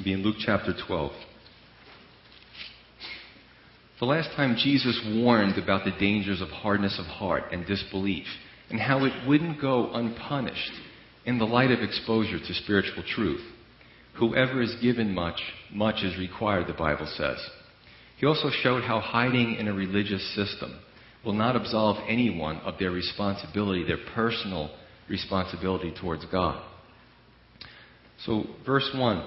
It'll be in Luke chapter 12. The last time Jesus warned about the dangers of hardness of heart and disbelief and how it wouldn't go unpunished in the light of exposure to spiritual truth. Whoever is given much, much is required, the Bible says. He also showed how hiding in a religious system will not absolve anyone of their responsibility, their personal responsibility towards God. So, verse 1.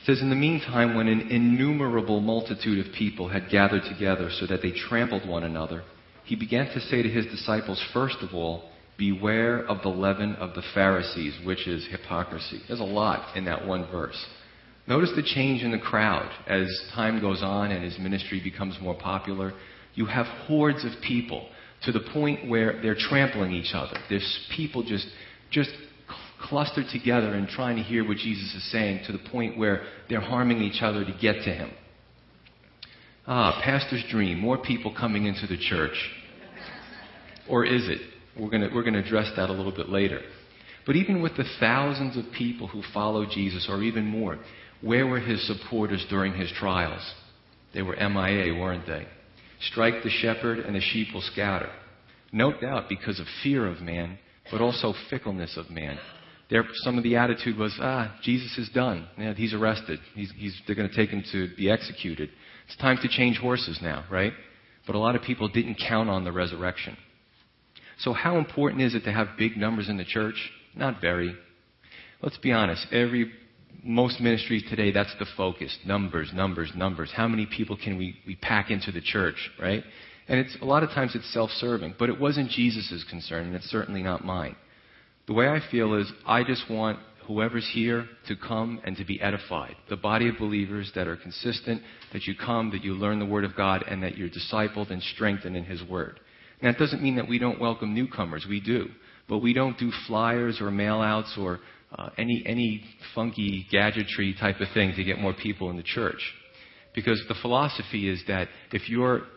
It says, "In the meantime, when an innumerable multitude of people had gathered together so that they trampled one another, he began to say to his disciples, first of all, beware of the leaven of the Pharisees, which is hypocrisy." There's a lot in that one verse. Notice the change in the crowd as time goes on and his ministry becomes more popular. You have hordes of people to the point where they're trampling each other. There's people just clustered together and trying to hear what Jesus is saying to the point where they're harming each other to get to him. Pastor's dream, more people coming into the church. Or is it? We're going to address that a little bit later. But even with the thousands of people who follow Jesus, or even more, where were his supporters during his trials? They were MIA, weren't they? Strike the shepherd and the sheep will scatter. No doubt because of fear of man, but also fickleness of man. Some of the attitude was, Jesus is done. Yeah, he's arrested. They're going to take him to be executed. It's time to change horses now, right? But a lot of people didn't count on the resurrection. So how important is it to have big numbers in the church? Not very. Let's be honest. Most ministries today, that's the focus. Numbers. How many people can we pack into the church, right? And a lot of times it's self-serving, but it wasn't Jesus' concern, and it's certainly not mine. The way I feel is I just want whoever's here to come and to be edified. The body of believers that are consistent, that you come, that you learn the Word of God, and that you're discipled and strengthened in His Word. And that doesn't mean that we don't welcome newcomers. We do. But we don't do flyers or mail-outs or any funky gadgetry type of thing to get more people in the church. Because the philosophy is that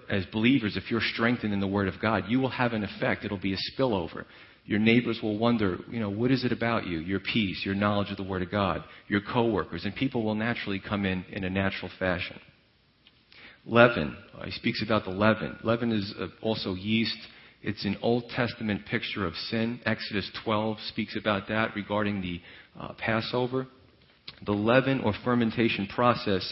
as believers, if you're strengthened in the Word of God, you will have an effect. It'll be a spillover. Your neighbors will wonder, what is it about you? Your peace, your knowledge of the Word of God, your coworkers, and people will naturally come in a natural fashion. Leaven. He speaks about the leaven. Leaven is also yeast. It's an Old Testament picture of sin. Exodus 12 speaks about that regarding the Passover. The leaven or fermentation process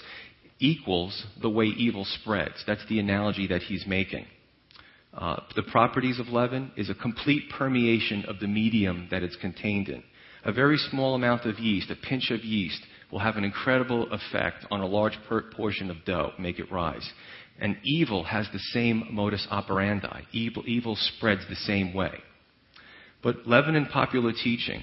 equals the way evil spreads. That's the analogy that he's making. The properties of leaven is a complete permeation of the medium that it's contained in. A very small amount of yeast, a pinch of yeast, will have an incredible effect on a large portion of dough, make it rise. And evil has the same modus operandi. Evil spreads the same way. But leaven in popular teaching,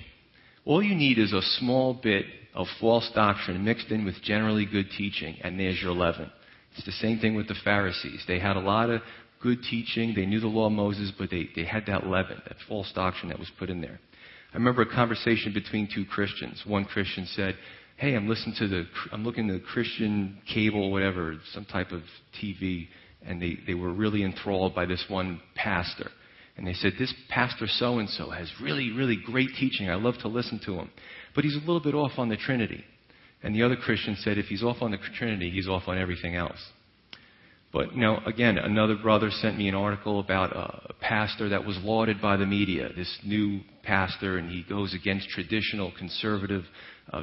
all you need is a small bit of false doctrine mixed in with generally good teaching, and there's your leaven. It's the same thing with the Pharisees. They had a lot of good teaching. They knew the law of Moses, but they had that leaven, that false doctrine that was put in there. I remember a conversation between two Christians. One Christian said, "Hey, I'm looking at the Christian cable, whatever, some type of TV," and they were really enthralled by this one pastor. And they said, "This pastor so-and-so has really, really great teaching. I love to listen to him. But he's a little bit off on the Trinity." And the other Christian said, "If he's off on the Trinity, he's off on everything else." But, again, another brother sent me an article about a pastor that was lauded by the media, this new pastor, and he goes against traditional conservative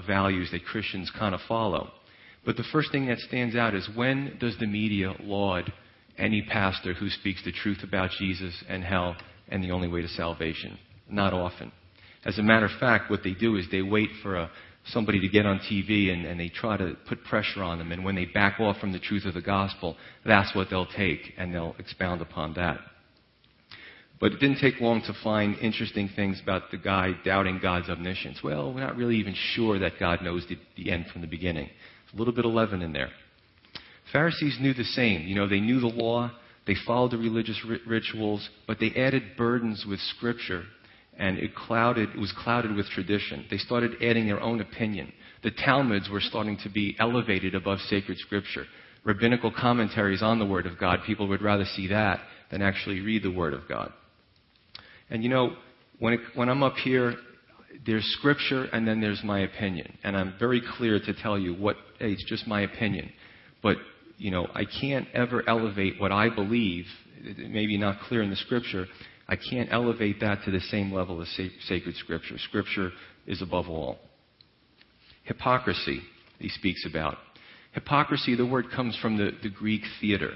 values that Christians kind of follow. But the first thing that stands out is, when does the media laud any pastor who speaks the truth about Jesus and hell and the only way to salvation? Not often. As a matter of fact, what they do is they wait for somebody to get on TV and they try to put pressure on them. And when they back off from the truth of the gospel, that's what they'll take, and they'll expound upon that. But it didn't take long to find interesting things about the guy doubting God's omniscience. Well, we're not really even sure that God knows the end from the beginning. A little bit of leaven in there. Pharisees knew the same. They knew the law. They followed the religious rituals, but they added burdens with Scripture. And it was clouded with tradition. They started adding their own opinion. The Talmuds were starting to be elevated above sacred Scripture. Rabbinical commentaries on the Word of God, people would rather see that than actually read the Word of God. And when I'm up here, there's scripture and then there's my opinion. And I'm very clear to tell you what, hey, it's just my opinion. But, you know, I can't ever elevate what I believe, maybe not clear in the scripture, I can't elevate that to the same level as sacred scripture. Scripture is above all. Hypocrisy, he speaks about. Hypocrisy, the word comes from the Greek theater.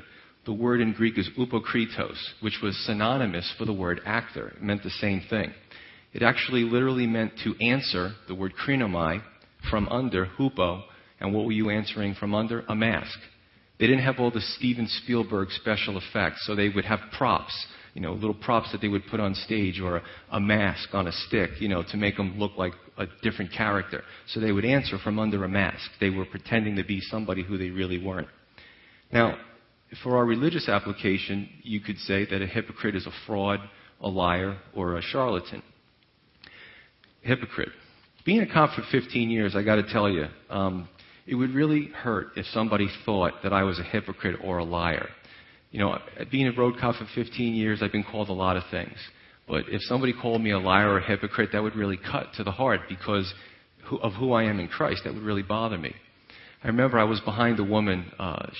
The word in Greek is upokritos, which was synonymous for the word actor. It meant the same thing. It actually literally meant to answer, the word krinomai, from under, hupo, and what were you answering from under? A mask. They didn't have all the Steven Spielberg special effects, so they would have props, you know, little props that they would put on stage or a mask on a stick, you know, to make them look like a different character. So they would answer from under a mask. They were pretending to be somebody who they really weren't. Now, for our religious application, you could say that a hypocrite is a fraud, a liar, or a charlatan. Hypocrite. Being a cop for 15 years, I got to tell you, it would really hurt if somebody thought that I was a hypocrite or a liar. You know, being a road cop for 15 years, I've been called a lot of things. But if somebody called me a liar or a hypocrite, that would really cut to the heart because of who I am in Christ. That would really bother me. I remember I was behind a woman.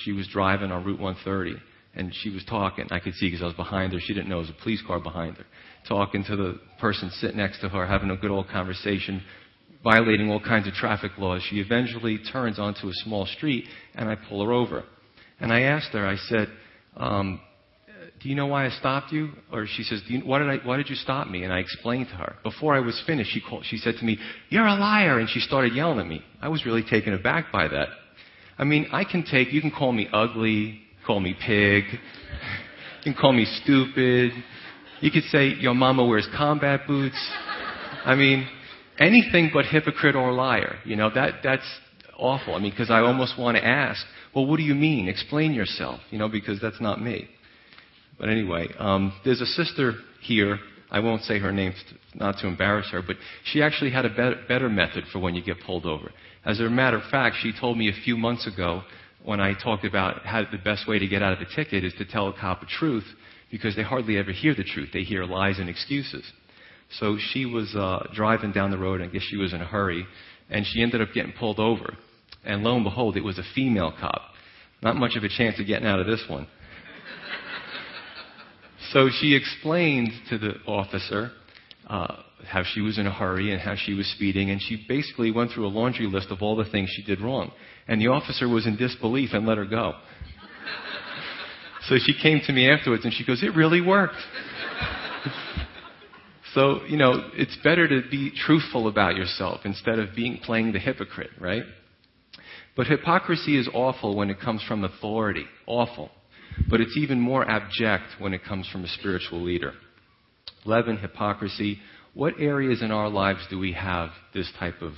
She was driving on Route 130, and she was talking. I could see because I was behind her. She didn't know it was a police car behind her. Talking to the person sitting next to her, having a good old conversation, violating all kinds of traffic laws. She eventually turns onto a small street, and I pull her over. And I asked her, I said, do you know why I stopped you? Or she says, why did you stop me? And I explained to her. Before I was finished, she said to me, you're a liar. And she started yelling at me. I was really taken aback by that. I mean, you can call me ugly, call me pig, you can call me stupid. You could say your mama wears combat boots. I mean, anything but hypocrite or liar. You know, that's awful. I mean, because I almost want to ask, well, what do you mean? Explain yourself, you know, because that's not me. But anyway, there's a sister here. I won't say her name not to embarrass her, but she actually had a better method for when you get pulled over. As a matter of fact, she told me a few months ago when I talked about how the best way to get out of a ticket is to tell a cop the truth because they hardly ever hear the truth. They hear lies and excuses. So she was driving down the road. I guess she was in a hurry, and she ended up getting pulled over. And lo and behold, it was a female cop. Not much of a chance of getting out of this one. So she explained to the officer how she was in a hurry and how she was speeding, and she basically went through a laundry list of all the things she did wrong. And the officer was in disbelief and let her go. So she came to me afterwards, and she goes, it really worked. So, you know, it's better to be truthful about yourself instead of playing the hypocrite, right? But hypocrisy is awful when it comes from authority. Awful. But it's even more abject when it comes from a spiritual leader. 11, hypocrisy. What areas in our lives do we have this type of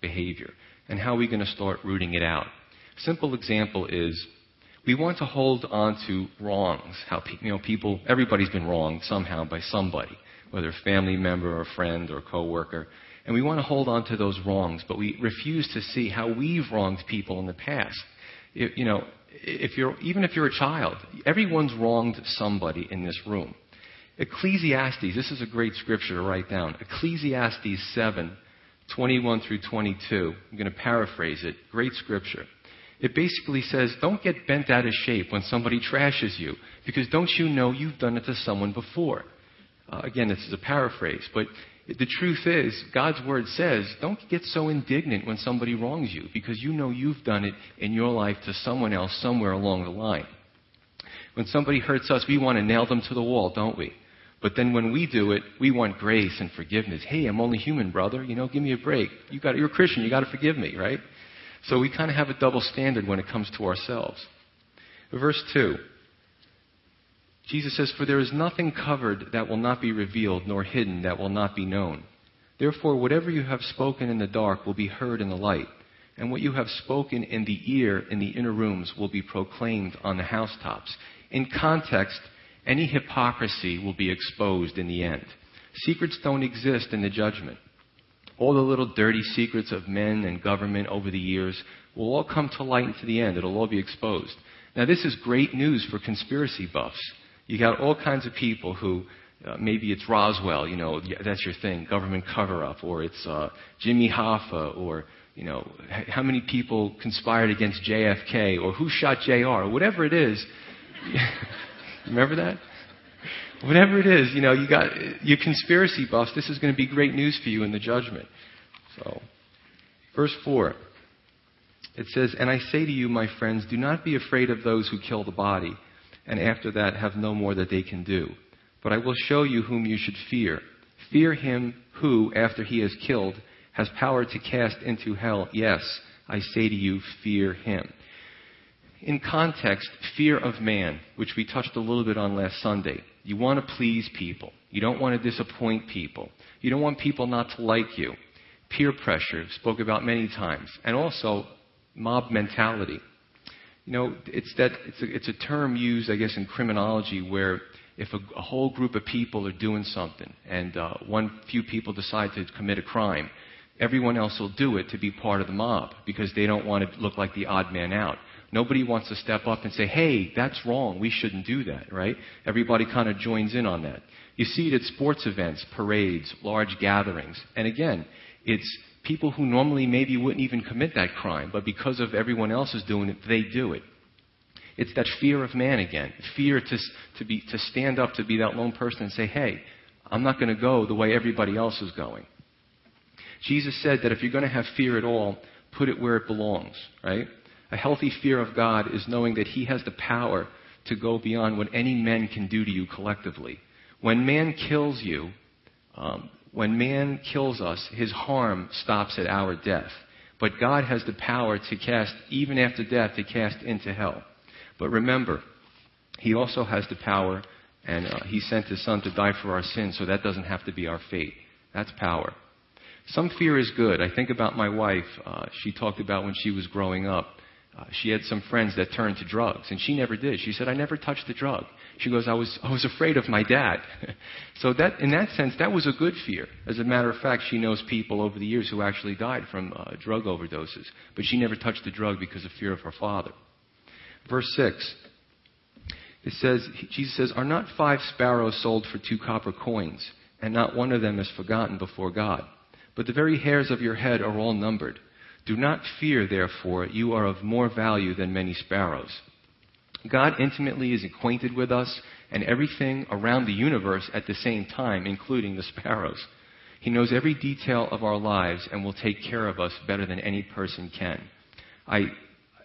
behavior? And how are we going to start rooting it out? Simple example is we want to hold on to wrongs. How people, everybody's been wronged somehow by somebody, whether a family member or a friend or a coworker. And we want to hold on to those wrongs, but we refuse to see how we've wronged people in the past. Even if you're a child, everyone's wronged somebody in this room. Ecclesiastes, this is a great scripture to write down. Ecclesiastes 7:21 through 22. I'm going to paraphrase it. Great scripture. It basically says, don't get bent out of shape when somebody trashes you, because don't you know you've done it to someone before? Again, this is a paraphrase, but the truth is, God's word says, don't get so indignant when somebody wrongs you, because you know you've done it in your life to someone else somewhere along the line. When somebody hurts us, we want to nail them to the wall, don't we? But then when we do it, we want grace and forgiveness. Hey, I'm only human, brother. You know, give me a break. You're a Christian. You got to forgive me, right? So we kind of have a double standard when it comes to ourselves. Verse 2. Jesus says, for there is nothing covered that will not be revealed, nor hidden that will not be known. Therefore, whatever you have spoken in the dark will be heard in the light, and what you have spoken in the ear in the inner rooms will be proclaimed on the housetops. In context, any hypocrisy will be exposed in the end. Secrets don't exist in the judgment. All the little dirty secrets of men and government over the years will all come to light into the end. It'll all be exposed. Now, this is great news for conspiracy buffs. You got all kinds of people who Maybe it's Roswell, you know, that's your thing, government cover-up, or it's Jimmy Hoffa, or, you know, how many people conspired against JFK, or who shot JR, whatever it is. Remember that? Whatever it is, you know, you got you conspiracy buffs, this is going to be great news for you in the judgment. So, verse 4, it says, "And I say to you, my friends, do not be afraid of those who kill the body, and after that have no more that they can do. But I will show you whom you should fear. Fear him who, after he is killed, has power to cast into hell. Yes, I say to you, fear him." In context, fear of man, which we touched a little bit on last Sunday. You want to please people. You don't want to disappoint people. You don't want people not to like you. Peer pressure, spoke about many times. And also, mob mentality. You know, it's a term used, I guess, in criminology where if a whole group of people are doing something and few people decide to commit a crime, everyone else will do it to be part of the mob because they don't want to look like the odd man out. Nobody wants to step up and say, hey, that's wrong. We shouldn't do that, right? Everybody kind of joins in on that. You see it at sports events, parades, large gatherings. And again, it's people who normally maybe wouldn't even commit that crime, but because of everyone else is doing it, they do it. It's that fear of man again, fear to stand up, to be that lone person and say, hey, I'm not going to go the way everybody else is going. Jesus said that if you're going to have fear at all, put it where it belongs, right? A healthy fear of God is knowing that he has the power to go beyond what any man can do to you collectively. When man kills you, when man kills us, his harm stops at our death. But God has the power to cast, even after death, to cast into hell. But remember, he also has the power, and he sent his son to die for our sins, so that doesn't have to be our fate. That's power. Some fear is good. I think about my wife. She talked about when she was growing up. She had some friends that turned to drugs, and she never did. She said, I never touched the drug. She goes, I was afraid of my dad. So that, in that sense, that was a good fear. As a matter of fact, she knows people over the years who actually died from drug overdoses, but she never touched the drug because of fear of her father. Verse 6, it says, Jesus says, "Are not 5 sparrows sold for 2 copper coins, and not one of them is forgotten before God? But the very hairs of your head are all numbered. Do not fear, therefore, you are of more value than many sparrows." God intimately is acquainted with us and everything around the universe at the same time, including the sparrows. He knows every detail of our lives and will take care of us better than any person can.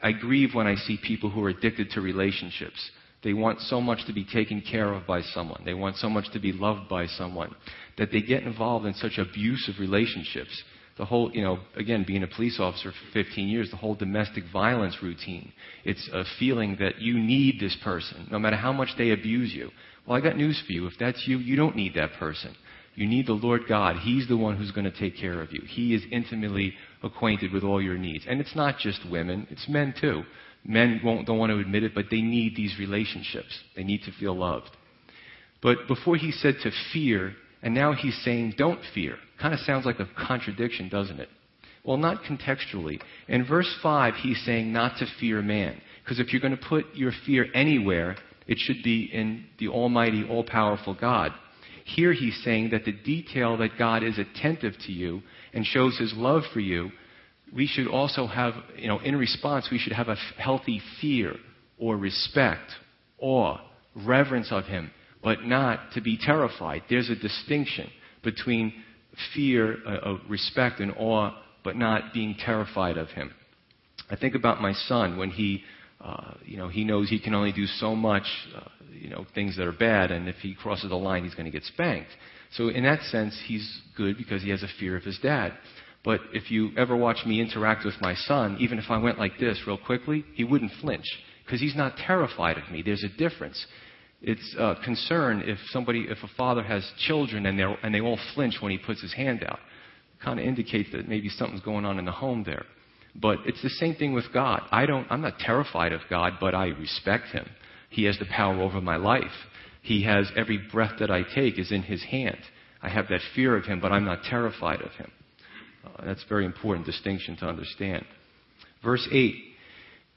I grieve when I see people who are addicted to relationships. They want so much to be taken care of by someone. They want so much to be loved by someone that they get involved in such abusive relationships. The whole, you know, again, being a police officer for 15 years, the whole domestic violence routine. It's a feeling that you need this person, no matter how much they abuse you. Well, I got news for you. If that's you, you don't need that person. You need the Lord God. He's the one who's going to take care of you. He is intimately acquainted with all your needs. And it's not just women. It's men, too. Men don't want to admit it, but they need these relationships. They need to feel loved. But before he said to fear, and now he's saying don't fear. Kind of sounds like a contradiction, doesn't it? Well, not contextually. In verse 5, he's saying not to fear man. Because if you're going to put your fear anywhere, it should be in the almighty, all-powerful God. Here he's saying that the detail that God is attentive to you and shows his love for you, we should also have, you know, in response, we should have a healthy fear or respect, awe, reverence of him, but not to be terrified. There's a distinction between fear, respect and awe, but not being terrified of him. I think about my son when he knows he can only do so much, things that are bad, and if he crosses the line, he's going to get spanked. So in that sense, he's good because he has a fear of his dad. But if you ever watch me interact with my son, even if I went like this real quickly, he wouldn't flinch because he's not terrified of me. There's a difference. It's a concern if a father has children and they all flinch when he puts his hand out. It kind of indicates that maybe something's going on in the home there. But it's the same thing with God. I'm not terrified of God, but I respect him. He has the power over my life. He has every breath that I take is in his hand. I have that fear of him, but I'm not terrified of him. That's a very important distinction to understand. Verse 8,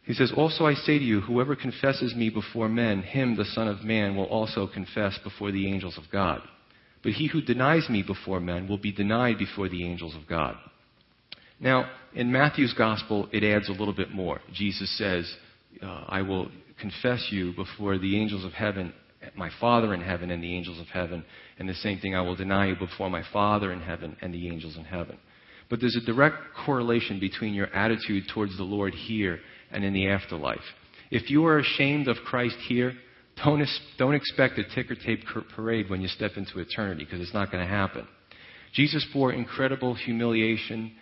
He says, "Also I say to you, whoever confesses me before men, him, the Son of Man, will also confess before the angels of God. But he who denies me before men will be denied before the angels of God." Now, in Matthew's gospel, it adds a little bit more. Jesus says, "I will confess you before the angels of heaven, my Father in heaven and the angels of heaven." And the same thing, "I will deny you before my Father in heaven and the angels in heaven." But there's a direct correlation between your attitude towards the Lord here and in the afterlife. If you are ashamed of Christ here, don't expect a ticker tape parade when you step into eternity, because it's not going to happen. Jesus bore incredible humiliation,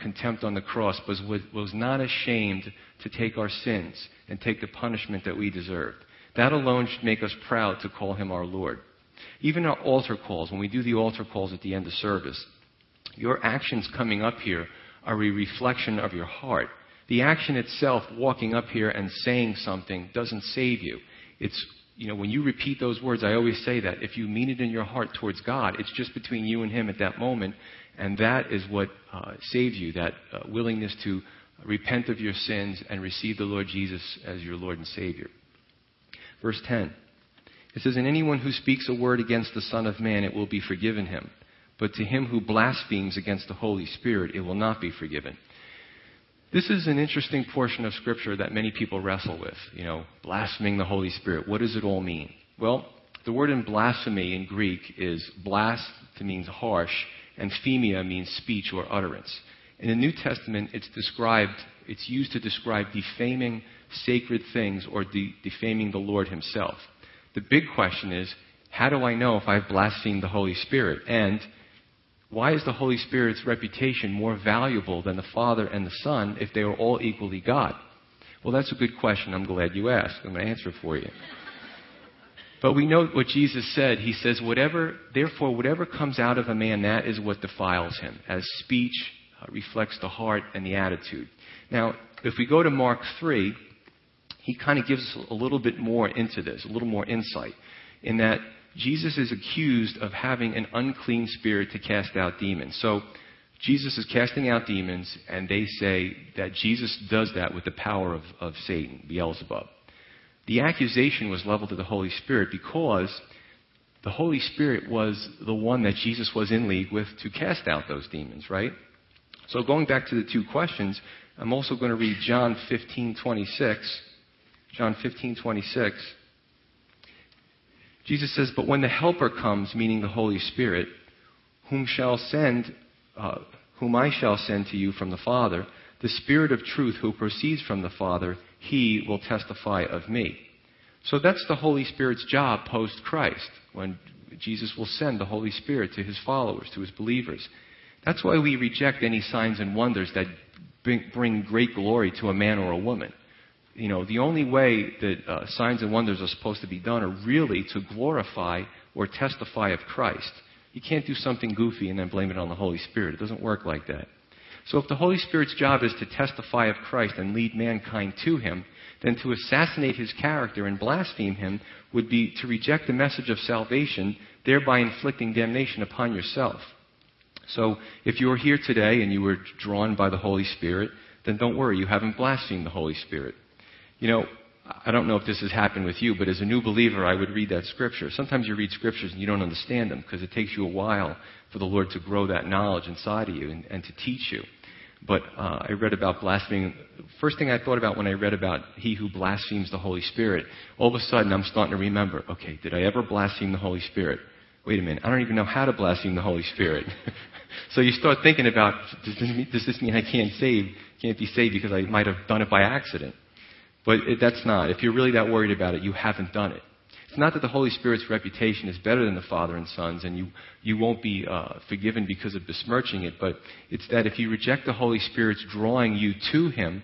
contempt on the cross, but was not ashamed to take our sins and take the punishment that we deserved. That alone should make us proud to call him our Lord. Even our altar calls, when we do the altar calls at the end of service, your actions coming up here are a reflection of your heart. The action itself, walking up here and saying something, doesn't save you. It's, when you repeat those words, I always say that, if you mean it in your heart towards God, it's just between you and him at that moment, and that is what saves you, that willingness to repent of your sins and receive the Lord Jesus as your Lord and Savior. Verse 10, it says, "And anyone who speaks a word against the Son of Man, it will be forgiven him. But to him who blasphemes against the Holy Spirit, it will not be forgiven." This is an interesting portion of Scripture that many people wrestle with. Blaspheming the Holy Spirit. What does it all mean? Well, the word in blasphemy in Greek is blast, means harsh, and phemia means speech or utterance. In the New Testament, it's used to describe defaming sacred things or defaming the Lord himself. The big question is, how do I know if I've blasphemed the Holy Spirit? And why is the Holy Spirit's reputation more valuable than the Father and the Son if they were all equally God? Well, that's a good question. I'm glad you asked. I'm going to answer it for you. But we know what Jesus said. He says, whatever comes out of a man, that is what defiles him, as speech reflects the heart and the attitude. Now, if we go to Mark 3, he kind of gives us a little bit more into this, a little more insight, in that Jesus is accused of having an unclean spirit to cast out demons. So Jesus is casting out demons, and they say that Jesus does that with the power of Satan, Beelzebub. The accusation was leveled to the Holy Spirit because the Holy Spirit was the one that Jesus was in league with to cast out those demons, right? So going back to the two questions, I'm also going to read John 15:26. John 15:26. Jesus says, "But when the Helper comes," meaning the Holy Spirit, "whom I shall send to you from the Father, the Spirit of truth who proceeds from the Father, he will testify of me." So that's the Holy Spirit's job post-Christ, when Jesus will send the Holy Spirit to his followers, to his believers. That's why we reject any signs and wonders that bring great glory to a man or a woman. The only way that signs and wonders are supposed to be done are really to glorify or testify of Christ. You can't do something goofy and then blame it on the Holy Spirit. It doesn't work like that. So if the Holy Spirit's job is to testify of Christ and lead mankind to him, then to assassinate his character and blaspheme him would be to reject the message of salvation, thereby inflicting damnation upon yourself. So if you are here today and you were drawn by the Holy Spirit, then don't worry, you haven't blasphemed the Holy Spirit. I don't know if this has happened with you, but as a new believer, I would read that scripture. Sometimes you read scriptures and you don't understand them because it takes you a while for the Lord to grow that knowledge inside of you and to teach you. But I read about blaspheming. First thing I thought about when I read about he who blasphemes the Holy Spirit, all of a sudden I'm starting to remember, okay, did I ever blaspheme the Holy Spirit? Wait a minute, I don't even know how to blaspheme the Holy Spirit. So you start thinking about, does this mean I can't be saved because I might have done it by accident? But that's not. If you're really that worried about it, you haven't done it. It's not that the Holy Spirit's reputation is better than the Father and Son's, and you won't be forgiven because of besmirching it, but it's that if you reject the Holy Spirit's drawing you to him,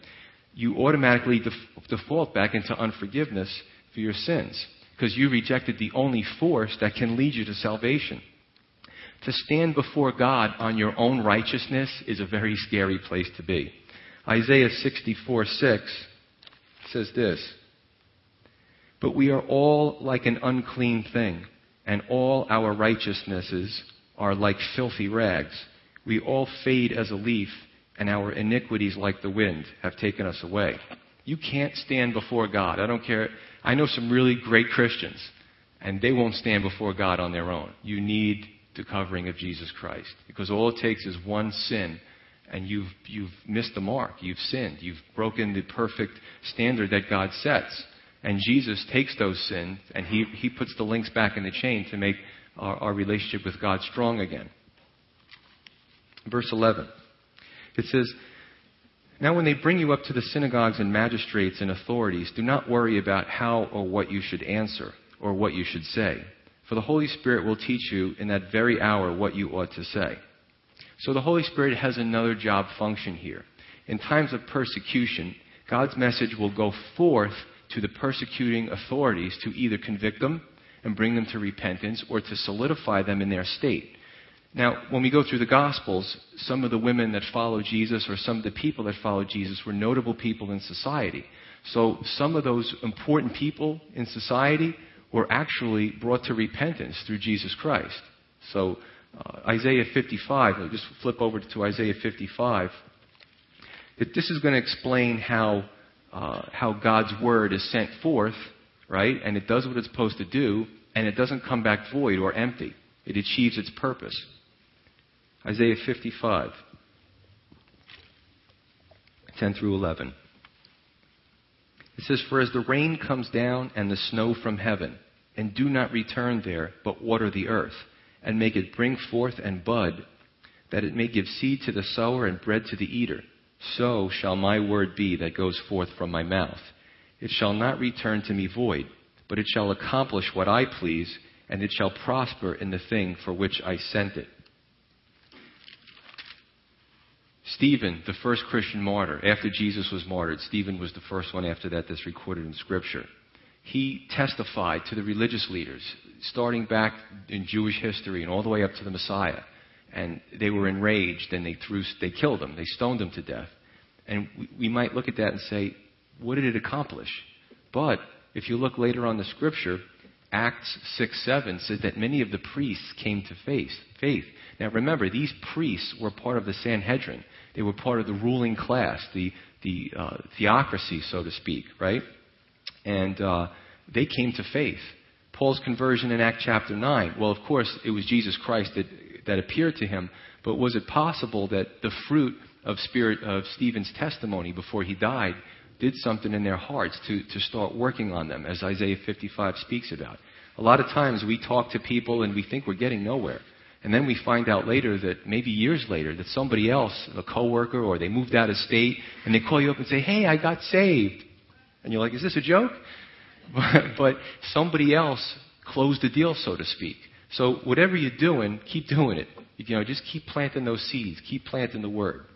you automatically default back into unforgiveness for your sins, because you rejected the only force that can lead you to salvation. To stand before God on your own righteousness is a very scary place to be. Isaiah 64:6 says this, "But we are all like an unclean thing, and all our righteousnesses are like filthy rags. We all fade as a leaf, and our iniquities like the wind have taken us away." You can't stand before God. I don't care. I know some really great Christians, and they won't stand before God on their own. You need the covering of Jesus Christ, because all it takes is one sin, and you've missed the mark. You've sinned. You've broken the perfect standard that God sets. And Jesus takes those sins, and he puts the links back in the chain to make our relationship with God strong again. Verse 11. It says, "Now when they bring you up to the synagogues and magistrates and authorities, do not worry about how or what you should answer or what you should say. For the Holy Spirit will teach you in that very hour what you ought to say." So the Holy Spirit has another job function here. In times of persecution, God's message will go forth to the persecuting authorities to either convict them and bring them to repentance or to solidify them in their state. Now, when we go through the Gospels, some of the women that followed Jesus or some of the people that followed Jesus were notable people in society. So some of those important people in society were actually brought to repentance through Jesus Christ. So Isaiah 55, I'll just flip over to Isaiah 55. This is going to explain how God's word is sent forth, right? And it does what it's supposed to do, and it doesn't come back void or empty. It achieves its purpose. Isaiah 55, 10 through 11. It says, "For as the rain comes down and the snow from heaven, and do not return there, but water the earth, and make it bring forth and bud, that it may give seed to the sower and bread to the eater, so shall my word be that goes forth from my mouth. It shall not return to me void, but it shall accomplish what I please, and it shall prosper in the thing for which I sent it." Stephen, the first Christian martyr, after Jesus was martyred, Stephen was the first one after that that's recorded in Scripture. He testified to the religious leaders, starting back in Jewish history and all the way up to the Messiah. And they were enraged, and they killed him. They stoned him to death. And we might look at that and say, what did it accomplish? But if you look later on the Scripture, Acts 6:7 says that many of the priests came to faith. Now remember, these priests were part of the Sanhedrin. They were part of the ruling class, the theocracy, so to speak, right? And they came to faith. Paul's conversion in Acts chapter 9. Well, of course, it was Jesus Christ that appeared to him. But was it possible that the fruit of spirit of Stephen's testimony before he died did something in their hearts to start working on them, as Isaiah 55 speaks about? A lot of times we talk to people and we think we're getting nowhere. And then we find out later that maybe years later that somebody else, a coworker, or they moved out of state, and they call you up and say, "Hey, I got saved." And you're like, "Is this a joke?" But somebody else closed the deal, so to speak. So whatever you're doing, keep doing it. You know, just keep planting those seeds. Keep planting the word.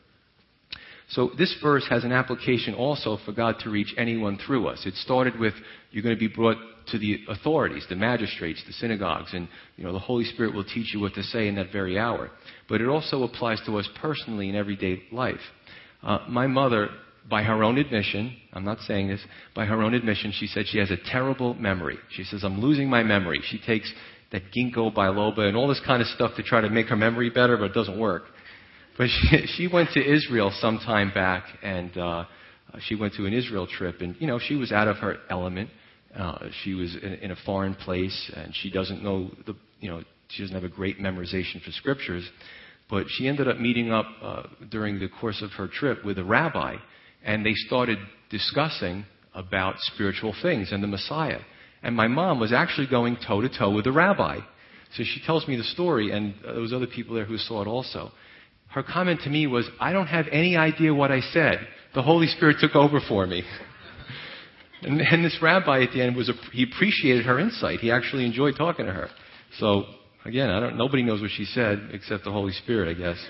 So this verse has an application also for God to reach anyone through us. It started with, you're going to be brought to the authorities, the magistrates, the synagogues, and the Holy Spirit will teach you what to say in that very hour. But it also applies to us personally in everyday life. My mother, by her own admission, I'm not saying this, by her own admission, she said she has a terrible memory. She says, "I'm losing my memory." She takes that ginkgo biloba and all this kind of stuff to try to make her memory better, but it doesn't work. But she went to Israel some time back, and she went to an Israel trip. And, she was out of her element. She was in a foreign place, and she doesn't know she doesn't have a great memorization for scriptures. But she ended up meeting up during the course of her trip with a rabbi, and they started discussing about spiritual things and the Messiah. And my mom was actually going toe-to-toe with the rabbi. So she tells me the story, and there was other people there who saw it also. Her comment to me was, "I don't have any idea what I said. The Holy Spirit took over for me." And this rabbi at the end he appreciated her insight. He actually enjoyed talking to her. So again, nobody knows what she said except the Holy Spirit, I guess.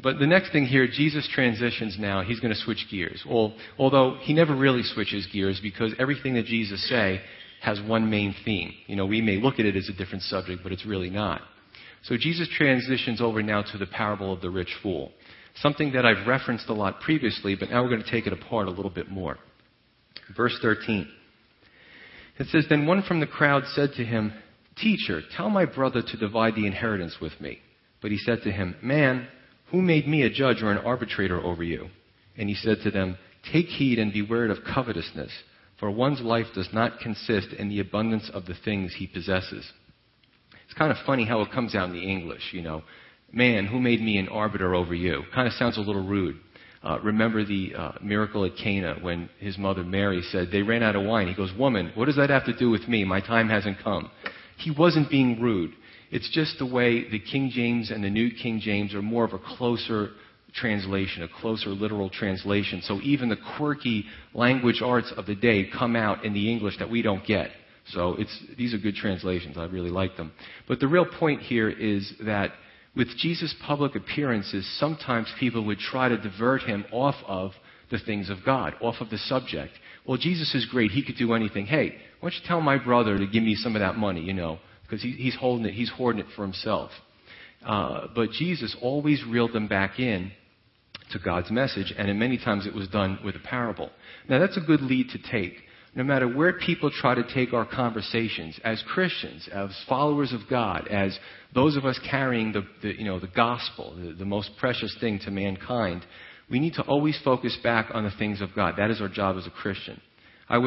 But the next thing here, Jesus transitions now. He's going to switch gears. Although he never really switches gears, because everything that Jesus say has one main theme. We may look at it as a different subject, but it's really not. So Jesus transitions over now to the parable of the rich fool, something that I've referenced a lot previously, but now we're going to take it apart a little bit more. Verse 13. It says, "Then one from the crowd said to him, 'Teacher, tell my brother to divide the inheritance with me.' But he said to him, 'Man, Who made me a judge or an arbitrator over you? And he said to them, Take heed and beware of covetousness, for one's life does not consist in the abundance of the things he possesses. It's kind of funny how it comes out in the English, you know. Man, who made me an arbiter over you? Kind of sounds a little rude. Remember the miracle at Cana when his mother Mary said, They ran out of wine. He goes, Woman, what does that have to do with me? My time hasn't come. He wasn't being rude. It's just the way the King James and the New King James are more of a closer translation, a closer literal translation. So even the quirky language arts of the day come out in the English that we don't get. So these are good translations. I really like them. But the real point here is that with Jesus' public appearances, sometimes people would try to divert him off of the things of God, off of the subject. Well, Jesus is great. He could do anything. Hey, why don't you tell my brother to give me some of that money, you know, because he's holding it. He's hoarding it for himself. But Jesus always reeled them back in to God's message, and many times it was done with a parable. Now, that's a good lead to take. No matter where people try to take our conversations, as Christians, as followers of God, as those of us carrying the gospel, the most precious thing to mankind, we need to always focus back on the things of God. That is our job as a Christian. It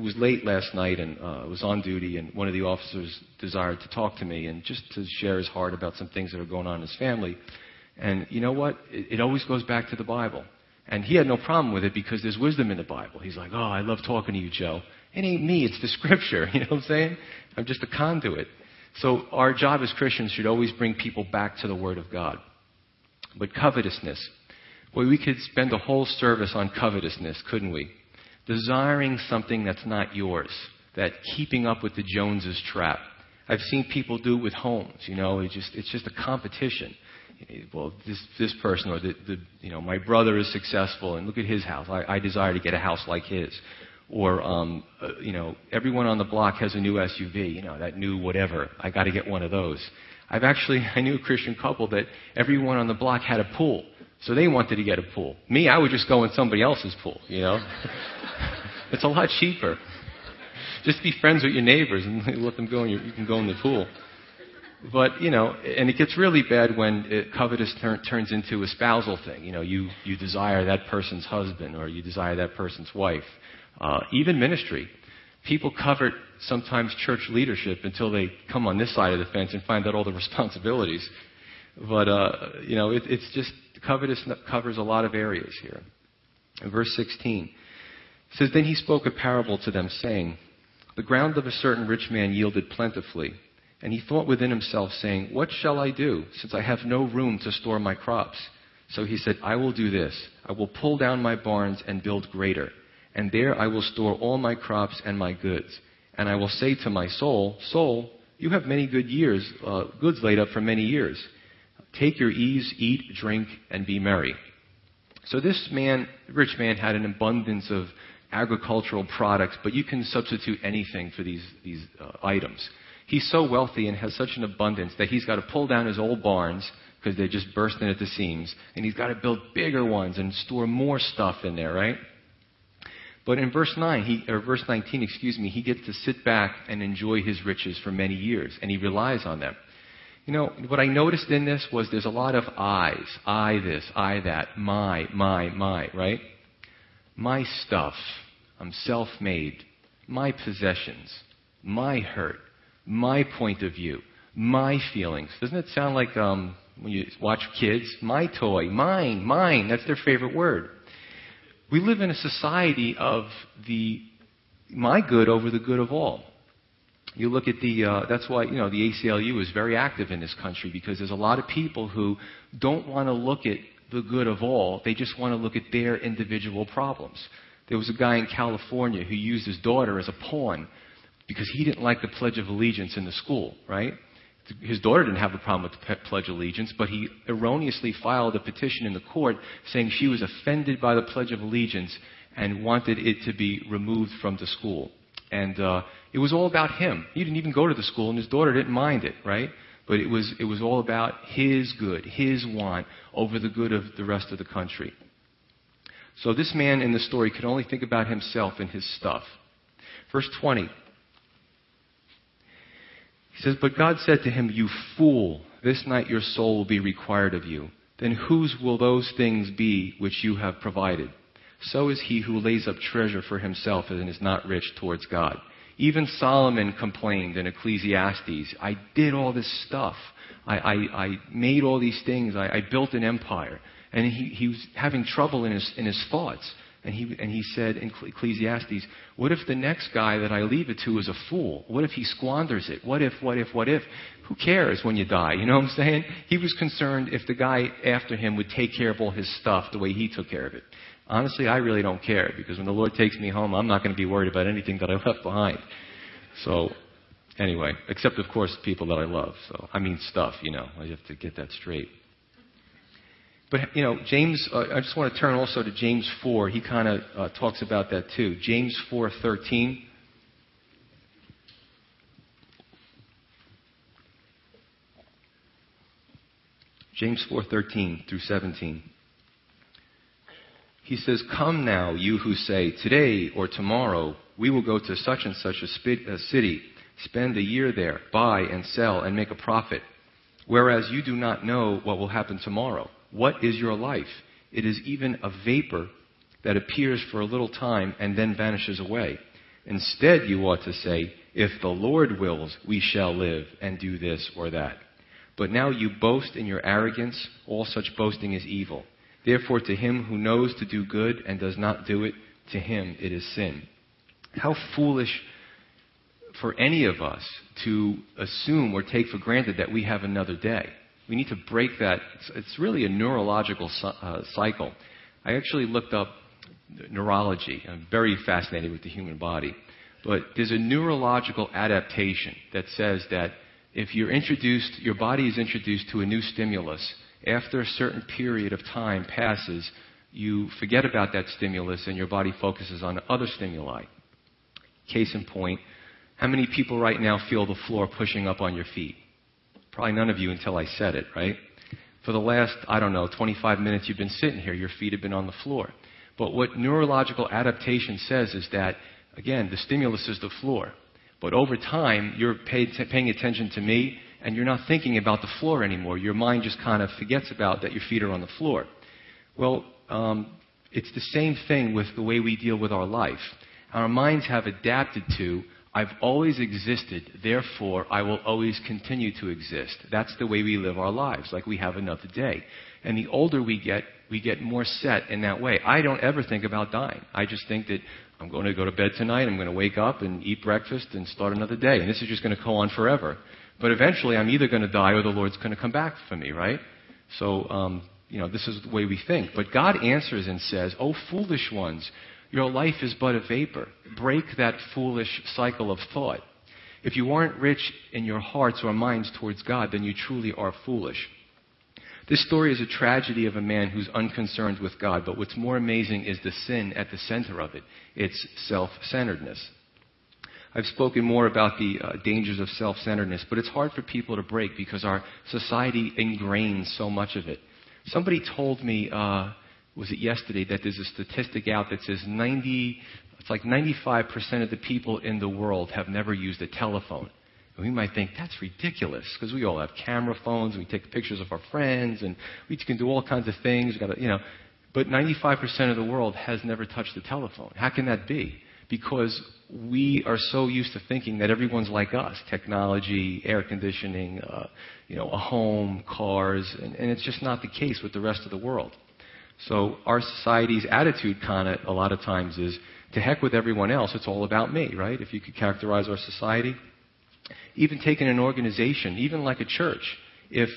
was late last night, and I was on duty, and one of the officers desired to talk to me and just to share his heart about some things that are going on in his family. And you know what? It always goes back to the Bible. And he had no problem with it because there's wisdom in the Bible. He's like, I love talking to you, Joe. It ain't me. It's the scripture. You know what I'm saying? I'm just a conduit. So our job as Christians should always bring people back to the Word of God. But covetousness. Boy, we could spend a whole service on covetousness, couldn't we? Desiring something that's not yours. That keeping up with the Joneses trap. I've seen people do it with homes. You know, it's just a competition. Well, this person or my brother is successful, and look at his house. I desire to get a house like his. Or everyone on the block has a new SUV. You know, that new whatever. I got to get one of those. I knew a Christian couple that everyone on the block had a pool, so they wanted to get a pool. Me, I would just go in somebody else's pool. You know, it's a lot cheaper. Just be friends with your neighbors and let them go, and you can go in the pool. But, you know, and it gets really bad when covetousness turns into a spousal thing. You know, you desire that person's husband or you desire that person's wife. Even ministry. People covet sometimes church leadership until they come on this side of the fence and find out all the responsibilities. But, it's just covetousness covers a lot of areas here. In verse 16, it says, Then he spoke a parable to them, saying, The ground of a certain rich man yielded plentifully. And he thought within himself, saying, What shall I do, since I have no room to store my crops? So he said, I will do this. I will pull down my barns and build greater. And there I will store all my crops and my goods. And I will say to my soul, Soul, you have many good years, goods laid up for many years. Take your ease, eat, drink, and be merry. So this man, rich man, had an abundance of agricultural products, but you can substitute anything for these items. He's so wealthy and has such an abundance that he's got to pull down his old barns because they're just bursting at the seams. And he's got to build bigger ones and store more stuff in there, right? But in verse 19, he gets to sit back and enjoy his riches for many years. And he relies on them. You know, what I noticed in this was there's a lot of I's. I this, I that, my, right? My stuff. I'm self-made. My possessions. My hurt. My point of view, my feelings. Doesn't it sound like when you watch kids? My toy, mine. That's their favorite word. We live in a society of my good over the good of all. You look at that's why, you know, the ACLU is very active in this country because there's a lot of people who don't want to look at the good of all. They just want to look at their individual problems. There was a guy in California who used his daughter as a pawn because he didn't like the Pledge of Allegiance in the school, right? His daughter didn't have a problem with the Pledge of Allegiance, but he erroneously filed a petition in the court saying she was offended by the Pledge of Allegiance and wanted it to be removed from the school. And it was all about him. He didn't even go to the school, and his daughter didn't mind it, right? But it was all about his good, his want, over the good of the rest of the country. So this man in the story could only think about himself and his stuff. Verse 20. He says, But God said to him, You fool, this night your soul will be required of you. Then whose will those things be which you have provided? So is he who lays up treasure for himself and is not rich towards God. Even Solomon complained in Ecclesiastes, I did all this stuff. I made all these things. I built an empire. And he was having trouble in his thoughts. And he said in Ecclesiastes, what if the next guy that I leave it to is a fool? What if he squanders it? What if? Who cares when you die? You know what I'm saying? He was concerned if the guy after him would take care of all his stuff the way he took care of it. Honestly, I really don't care, because when the Lord takes me home, I'm not going to be worried about anything that I left behind. So anyway, except, of course, people that I love. So I mean stuff, you know. I have to get that straight. But, you know, James, I just want to turn also to James 4. He kind of talks about that too. James 4:13. James 4:13 through 17. He says, come now, you who say, today or tomorrow we will go to such and such a city, spend a year there, buy and sell and make a profit, whereas you do not know what will happen tomorrow. What is your life? It is even a vapor that appears for a little time and then vanishes away. Instead, you ought to say, if the Lord wills, we shall live and do this or that. But now you boast in your arrogance. All such boasting is evil. Therefore, to him who knows to do good and does not do it, to him it is sin. How foolish for any of us to assume or take for granted that we have another day. We need to break that. It's really a neurological cycle. I actually looked up neurology. I'm very fascinated with the human body. But there's a neurological adaptation that says that if you're introduced, your body is introduced to a new stimulus, after a certain period of time passes, you forget about that stimulus and your body focuses on other stimuli. Case in point, how many people right now feel the floor pushing up on your feet? Probably none of you until I said it, right? For the last, 25 minutes you've been sitting here, your feet have been on the floor. But what neurological adaptation says is that, again, the stimulus is the floor. But over time, you're paying attention to me, and you're not thinking about the floor anymore. Your mind just kind of forgets about that your feet are on the floor. Well, it's the same thing with the way we deal with our life. Our minds have adapted to, I've always existed, therefore I will always continue to exist. That's the way we live our lives, like we have another day. And the older we get more set in that way. I don't ever think about dying. I just think that I'm going to go to bed tonight, I'm going to wake up and eat breakfast and start another day. And this is just going to go on forever. But eventually I'm either going to die or the Lord's going to come back for me, right? So, this is the way we think. But God answers and says, oh, foolish ones, your life is but a vapor. Break that foolish cycle of thought. If you aren't rich in your hearts or minds towards God, then you truly are foolish. This story is a tragedy of a man who's unconcerned with God, but what's more amazing is the sin at the center of it. It's self-centeredness. I've spoken more about the dangers of self-centeredness, but it's hard for people to break because our society ingrains so much of it. Somebody told me... was it yesterday that there's a statistic out that says 95% of the people in the world have never used a telephone. And we might think that's ridiculous because we all have camera phones, and we take pictures of our friends, and we can do all kinds of things. But 95% of the world has never touched a telephone. How can that be? Because we are so used to thinking that everyone's like us: technology, air conditioning, a home, cars, and it's just not the case with the rest of the world. So our society's attitude kind of a lot of times is, to heck with everyone else, it's all about me, right? If you could characterize our society. Even taking an organization, even like a church, if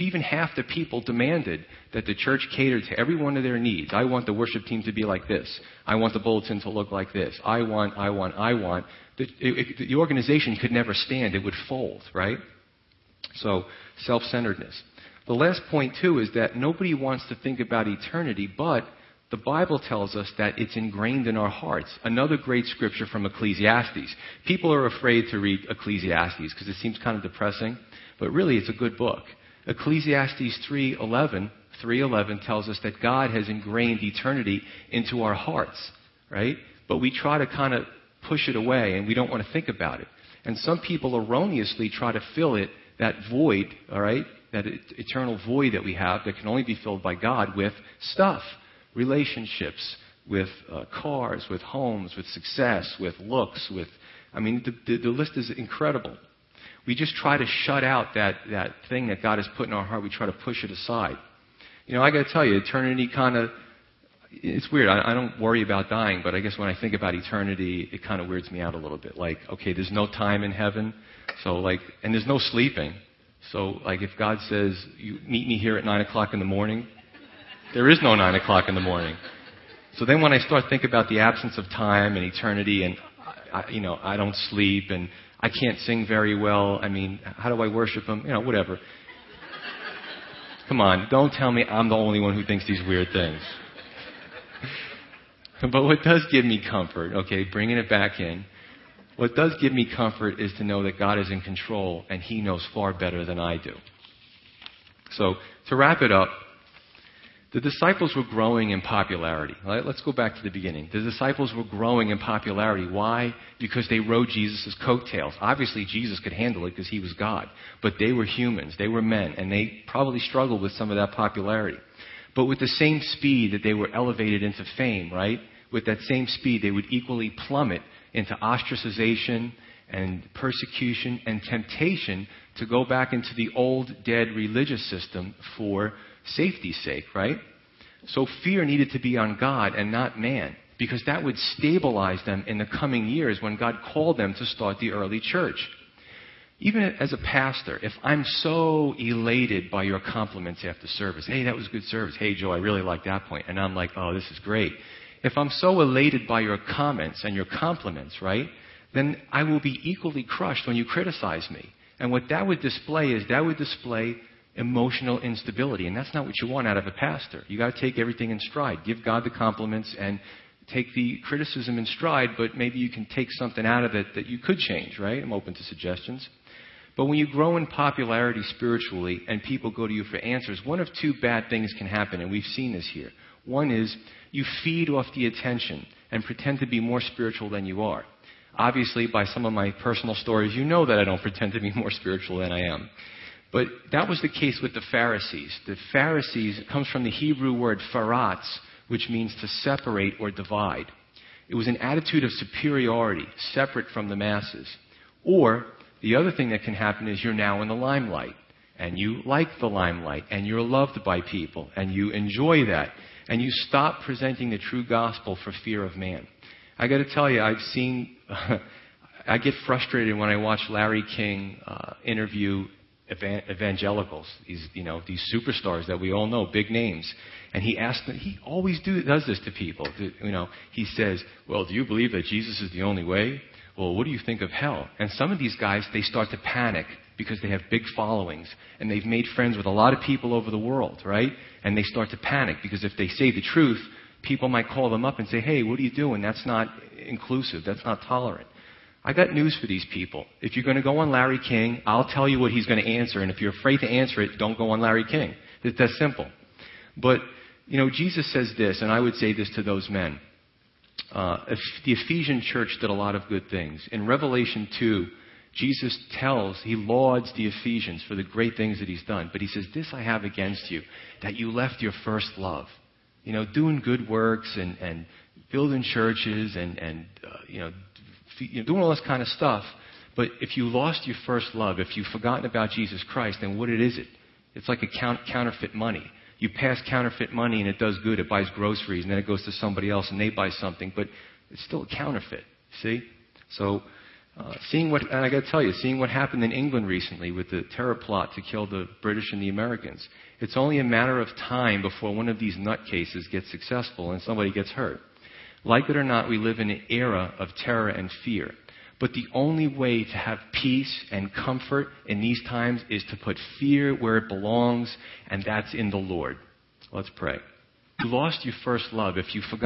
even half the people demanded that the church cater to every one of their needs, I want the worship team to be like this, I want the bulletin to look like this, I want, the organization could never stand, it would fold, right? So self-centeredness. The last point, too, is that nobody wants to think about eternity, but the Bible tells us that it's ingrained in our hearts. Another great scripture from Ecclesiastes. People are afraid to read Ecclesiastes because it seems kind of depressing, but really it's a good book. Ecclesiastes 3:11 tells us that God has ingrained eternity into our hearts, right? But we try to kind of push it away, and we don't want to think about it. And some people erroneously try to fill it that void, all right, that eternal void that we have that can only be filled by God with stuff, relationships, with cars, with homes, with success, with looks, with, I mean, the list is incredible. We just try to shut out that thing that God has put in our heart. We try to push it aside. You know, I got to tell you, eternity kind of, it's weird. I don't worry about dying, but I guess when I think about eternity, it kind of weirds me out a little bit. Like, okay, there's no time in heaven, so like, and there's no sleeping. So, like, if God says, you meet me here at 9 o'clock in the morning, there is no 9 o'clock in the morning. So then when I start thinking about the absence of time and eternity and, I don't sleep and I can't sing very well. I mean, how do I worship him? You know, whatever. Come on, don't tell me I'm the only one who thinks these weird things. But what does give me comfort, okay, bringing it back in, what does give me comfort is to know that God is in control and he knows far better than I do. So to wrap it up, the disciples were growing in popularity. All right, let's go back to the beginning. The disciples were growing in popularity. Why? Because they rode Jesus' coattails. Obviously, Jesus could handle it because he was God. But they were humans. They were men. And they probably struggled with some of that popularity. But with the same speed that they were elevated into fame, right? With that same speed, they would equally plummet into ostracization and persecution and temptation to go back into the old, dead religious system for safety's sake, right? So fear needed to be on God and not man, because that would stabilize them in the coming years when God called them to start the early church. Even as a pastor, if I'm so elated by your compliments after service, hey, that was good service. Hey, Joe, I really like that point. And I'm like, oh, this is great. If I'm so elated by your comments and your compliments, right, then I will be equally crushed when you criticize me. And what that would display is that would display emotional instability, and that's not what you want out of a pastor. You got to take everything in stride. Give God the compliments and take the criticism in stride, but maybe you can take something out of it that you could change, right? I'm open to suggestions. But when you grow in popularity spiritually and people go to you for answers, one of two bad things can happen, and we've seen this here. One is you feed off the attention and pretend to be more spiritual than you are. Obviously, by some of my personal stories, you know that I don't pretend to be more spiritual than I am. But that was the case with the Pharisees. The Pharisees comes from the Hebrew word pharatz, which means to separate or divide. It was an attitude of superiority, separate from the masses. Or the other thing that can happen is you're now in the limelight, and you like the limelight, and you're loved by people, and you enjoy that, and you stop presenting the true gospel for fear of man. I got to tell you, I've seen, I get frustrated when I watch Larry King interview evangelicals, these superstars that we all know, big names, and he asks them, he always does this to people. He says, "Well, do you believe that Jesus is the only way? Well, what do you think of hell?" And some of these guys, they start to panic because they have big followings and they've made friends with a lot of people over the world, right? And they start to panic because if they say the truth, people might call them up and say, "Hey, what are you doing? That's not inclusive. That's not tolerant." I got news for these people. If you're going to go on Larry King, I'll tell you what he's going to answer. And if you're afraid to answer it, don't go on Larry King. It's that simple. But, Jesus says this, and I would say this to those men. The Ephesian church did a lot of good things. In Revelation 2, Jesus he lauds the Ephesians for the great things that he's done. But he says, "This I have against you, that you left your first love." Doing good works and building churches and doing all this kind of stuff. But if you lost your first love, if you've forgotten about Jesus Christ, then what is it? It's like counterfeit money. You pass counterfeit money and it does good. It buys groceries and then it goes to somebody else and they buy something. But it's still a counterfeit, see? So seeing what happened in England recently with the terror plot to kill the British and the Americans, it's only a matter of time before one of these nutcases gets successful and somebody gets hurt. Like it or not, we live in an era of terror and fear. But the only way to have peace and comfort in these times is to put fear where it belongs, and that's in the Lord. Let's pray. You lost your first love if you forgot.